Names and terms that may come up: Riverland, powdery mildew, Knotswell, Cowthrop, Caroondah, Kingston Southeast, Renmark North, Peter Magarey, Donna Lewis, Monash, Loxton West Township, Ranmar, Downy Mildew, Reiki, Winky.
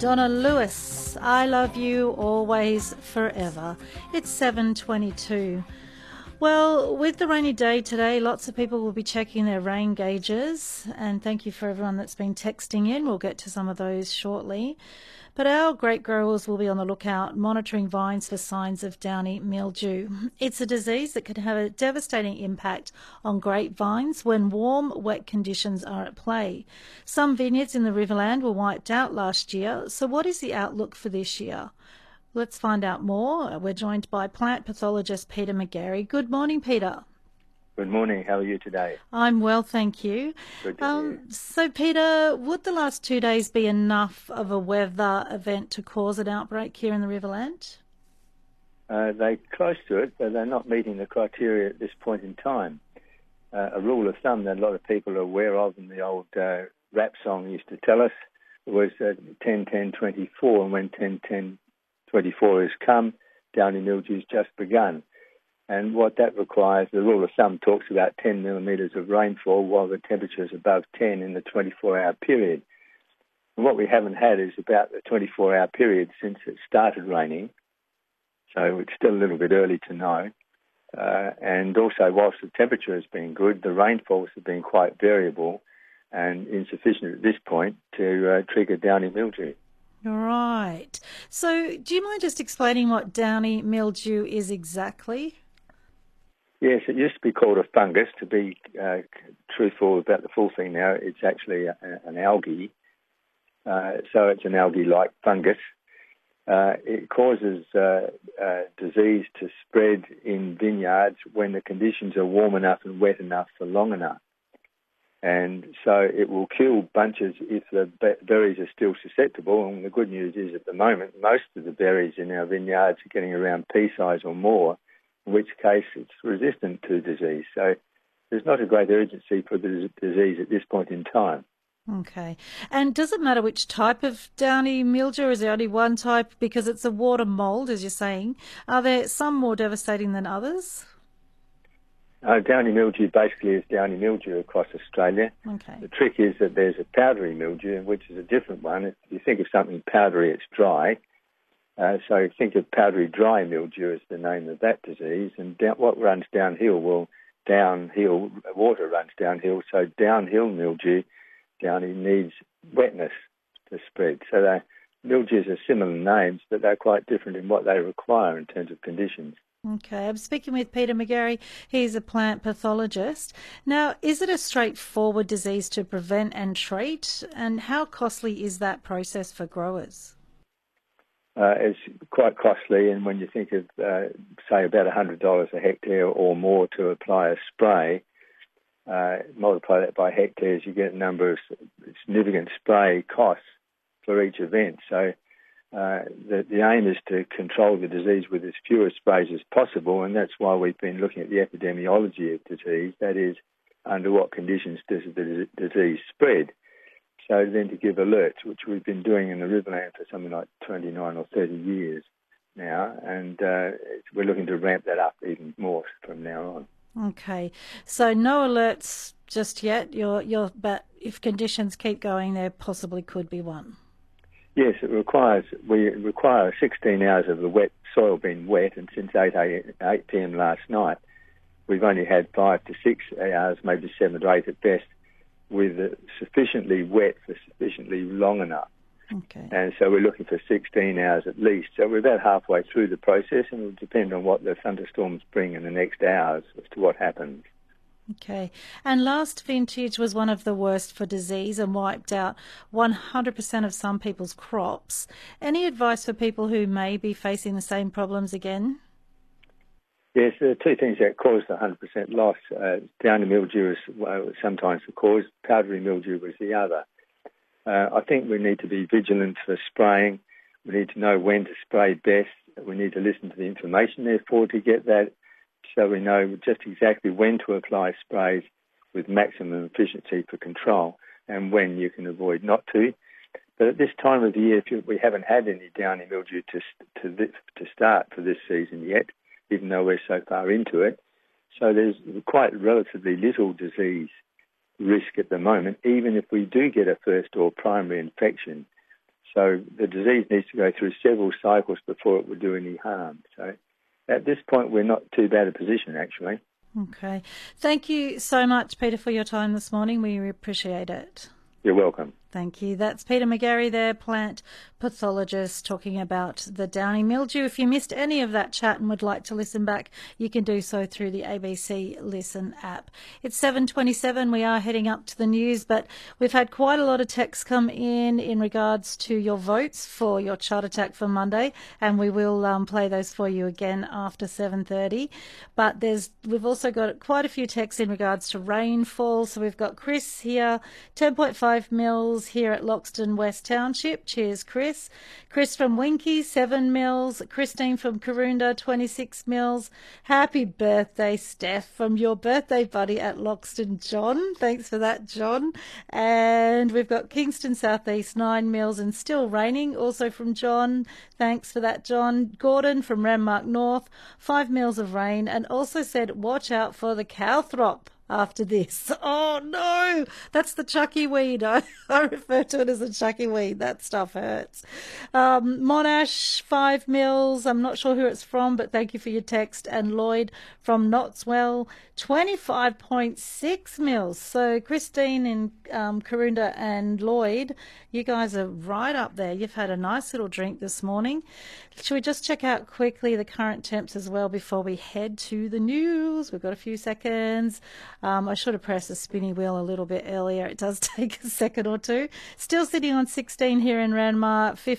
Donna Lewis, I love you always, forever. It's 7:22. Well, with the rainy day today, lots of people will be checking their rain gauges, and thank you for everyone that's been texting in. We'll get to some of those shortly. But our grape growers will be on the lookout, monitoring vines for signs of downy mildew. It's a disease that can have a devastating impact on grape vines when warm, wet conditions are at play. Some vineyards in the Riverland were wiped out last year, so what is the outlook for this year? Let's find out more. We're joined by plant pathologist Peter Magarey. Good morning, Peter. Good morning. How are you today? I'm well, thank you. Good to hear. So, Peter, would the last 2 days be enough of a weather event to cause an outbreak here in the Riverland? They're close to it, but they're not meeting the criteria at this point in time. A rule of thumb that a lot of people are aware of, and the old rap song used to tell us, was 10-10-24, and when 10-10-24 has come, downy mildew's just begun. And what that requires, the rule of thumb talks about 10 millimetres of rainfall while the temperature is above 10 in the 24-hour period. And what we haven't had is about the 24-hour period since it started raining, so it's still a little bit early to know. And also, whilst the temperature has been good, the rainfalls have been quite variable and insufficient at this point to trigger downy mildew. Right. So do you mind just explaining what downy mildew is exactly? Yes, it used to be called a fungus. To be truthful about the full thing now, it's actually an algae. So it's an algae-like fungus. It causes disease to spread in vineyards when the conditions are warm enough and wet enough for long enough. And so it will kill bunches if the berries are still susceptible. And the good news is, at the moment, most of the berries in our vineyards are getting around pea size or more, in which case it's resistant to disease. So there's not a great urgency for the disease at this point in time. Okay. And does it matter which type of downy mildew? Is there only one type? Because it's a water mould, as you're saying. Are there some more devastating than others? Downy mildew basically is downy mildew across Australia. Okay. The trick is that there's a powdery mildew, which is a different one. If you think of something powdery, it's dry. So think of powdery dry mildew as the name of that disease. And what runs downhill will downhill, water runs downhill. So downhill mildew, downy needs wetness to spread. So mildews are similar names, but they're quite different in what they require in terms of conditions. Okay, I'm speaking with Peter Magarey. He's a plant pathologist. Now, is it a straightforward disease to prevent and treat? And how costly is that process for growers? It's quite costly. And when you think of, say, about $100 a hectare or more to apply a spray, multiply that by hectares, you get a number of significant spray costs for each event. So the aim is to control the disease with as few sprays as possible, and that's why we've been looking at the epidemiology of disease, that is, under what conditions does the disease spread. So then to give alerts, which we've been doing in the Riverland for something like 29 or 30 years now, and we're looking to ramp that up even more from now on. Okay, so no alerts just yet, but if conditions keep going, there possibly could be one. Yes, we require 16 hours of the wet soil being wet, and since 8 p.m. last night, we've only had 5 to 6 hours, maybe 7 or 8 at best, with sufficiently wet for sufficiently long enough. Okay. And so we're looking for 16 hours at least. So we're about halfway through the process, and it will depend on what the thunderstorms bring in the next hours as to what happens. Okay. And last vintage was one of the worst for disease and wiped out 100% of some people's crops. Any advice for people who may be facing the same problems again? Yes, there are two things that cause the 100% loss. Downy mildew is sometimes the cause. Powdery mildew was the other. I think we need to be vigilant for spraying. We need to know when to spray best. We need to listen to the information, therefore, to get that, so we know just exactly when to apply sprays with maximum efficiency for control and when you can avoid not to. But at this time of the year, if we haven't had any downy mildew to start for this season yet, even though we're so far into it. So there's quite relatively little disease risk at the moment, even if we do get a first or primary infection. So the disease needs to go through several cycles before it will do any harm. So at this point, we're not too bad a position, actually. Okay. Thank you so much, Peter, for your time this morning. We appreciate it. You're welcome. Thank you. That's Peter Magarey there, plant pathologist, talking about the downy mildew. If you missed any of that chat and would like to listen back, you can do so through the ABC Listen app. It's 7:27. We are heading up to the news, but we've had quite a lot of texts come in regards to your votes for your chart attack for Monday, and we will play those for you again after 7:30. But we've also got quite a few texts in regards to rainfall. So we've got Chris here, 10.5 mils. Here at Loxton West Township. Cheers, Chris. Chris from Winky, 7 mils. Christine from Caroondah, 26 mils. Happy birthday, Steph, from your birthday buddy at Loxton, John. Thanks for that, John. And we've got Kingston Southeast, 9 mils, and still raining, also from John. Thanks for that, John. Gordon from Renmark North, 5 mils of rain, and also said, watch out for the Cowthrop after this. Oh no, that's the chucky weed. I refer to it as a chucky weed. That stuff hurts. Monash, 5 mils. I'm not sure who it's from, but thank you for your text. And Lloyd from Knotswell, 25.6 mils. So Christine in Caroondah and Lloyd, you guys are right up there. You've had a nice little drink this morning. Should we just check out quickly the current temps as well before we head to the news? We've got a few seconds. I should have pressed the spinny wheel a little bit earlier. It does take a second or two. Still sitting on 16 here in Ranmar, 15.